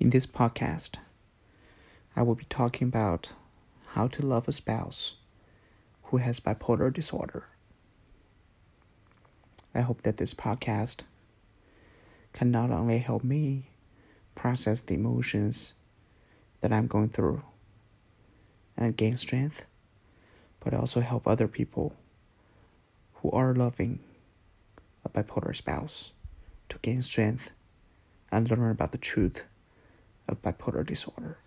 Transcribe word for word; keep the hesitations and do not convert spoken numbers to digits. In this podcast, I will be talking about how to love a spouse who has bipolar disorder. I hope that this podcast can not only help me process the emotions that I'm going through and gain strength, but also help other people who are loving a bipolar spouse to gain strength and learn about the truth of bipolar disorder.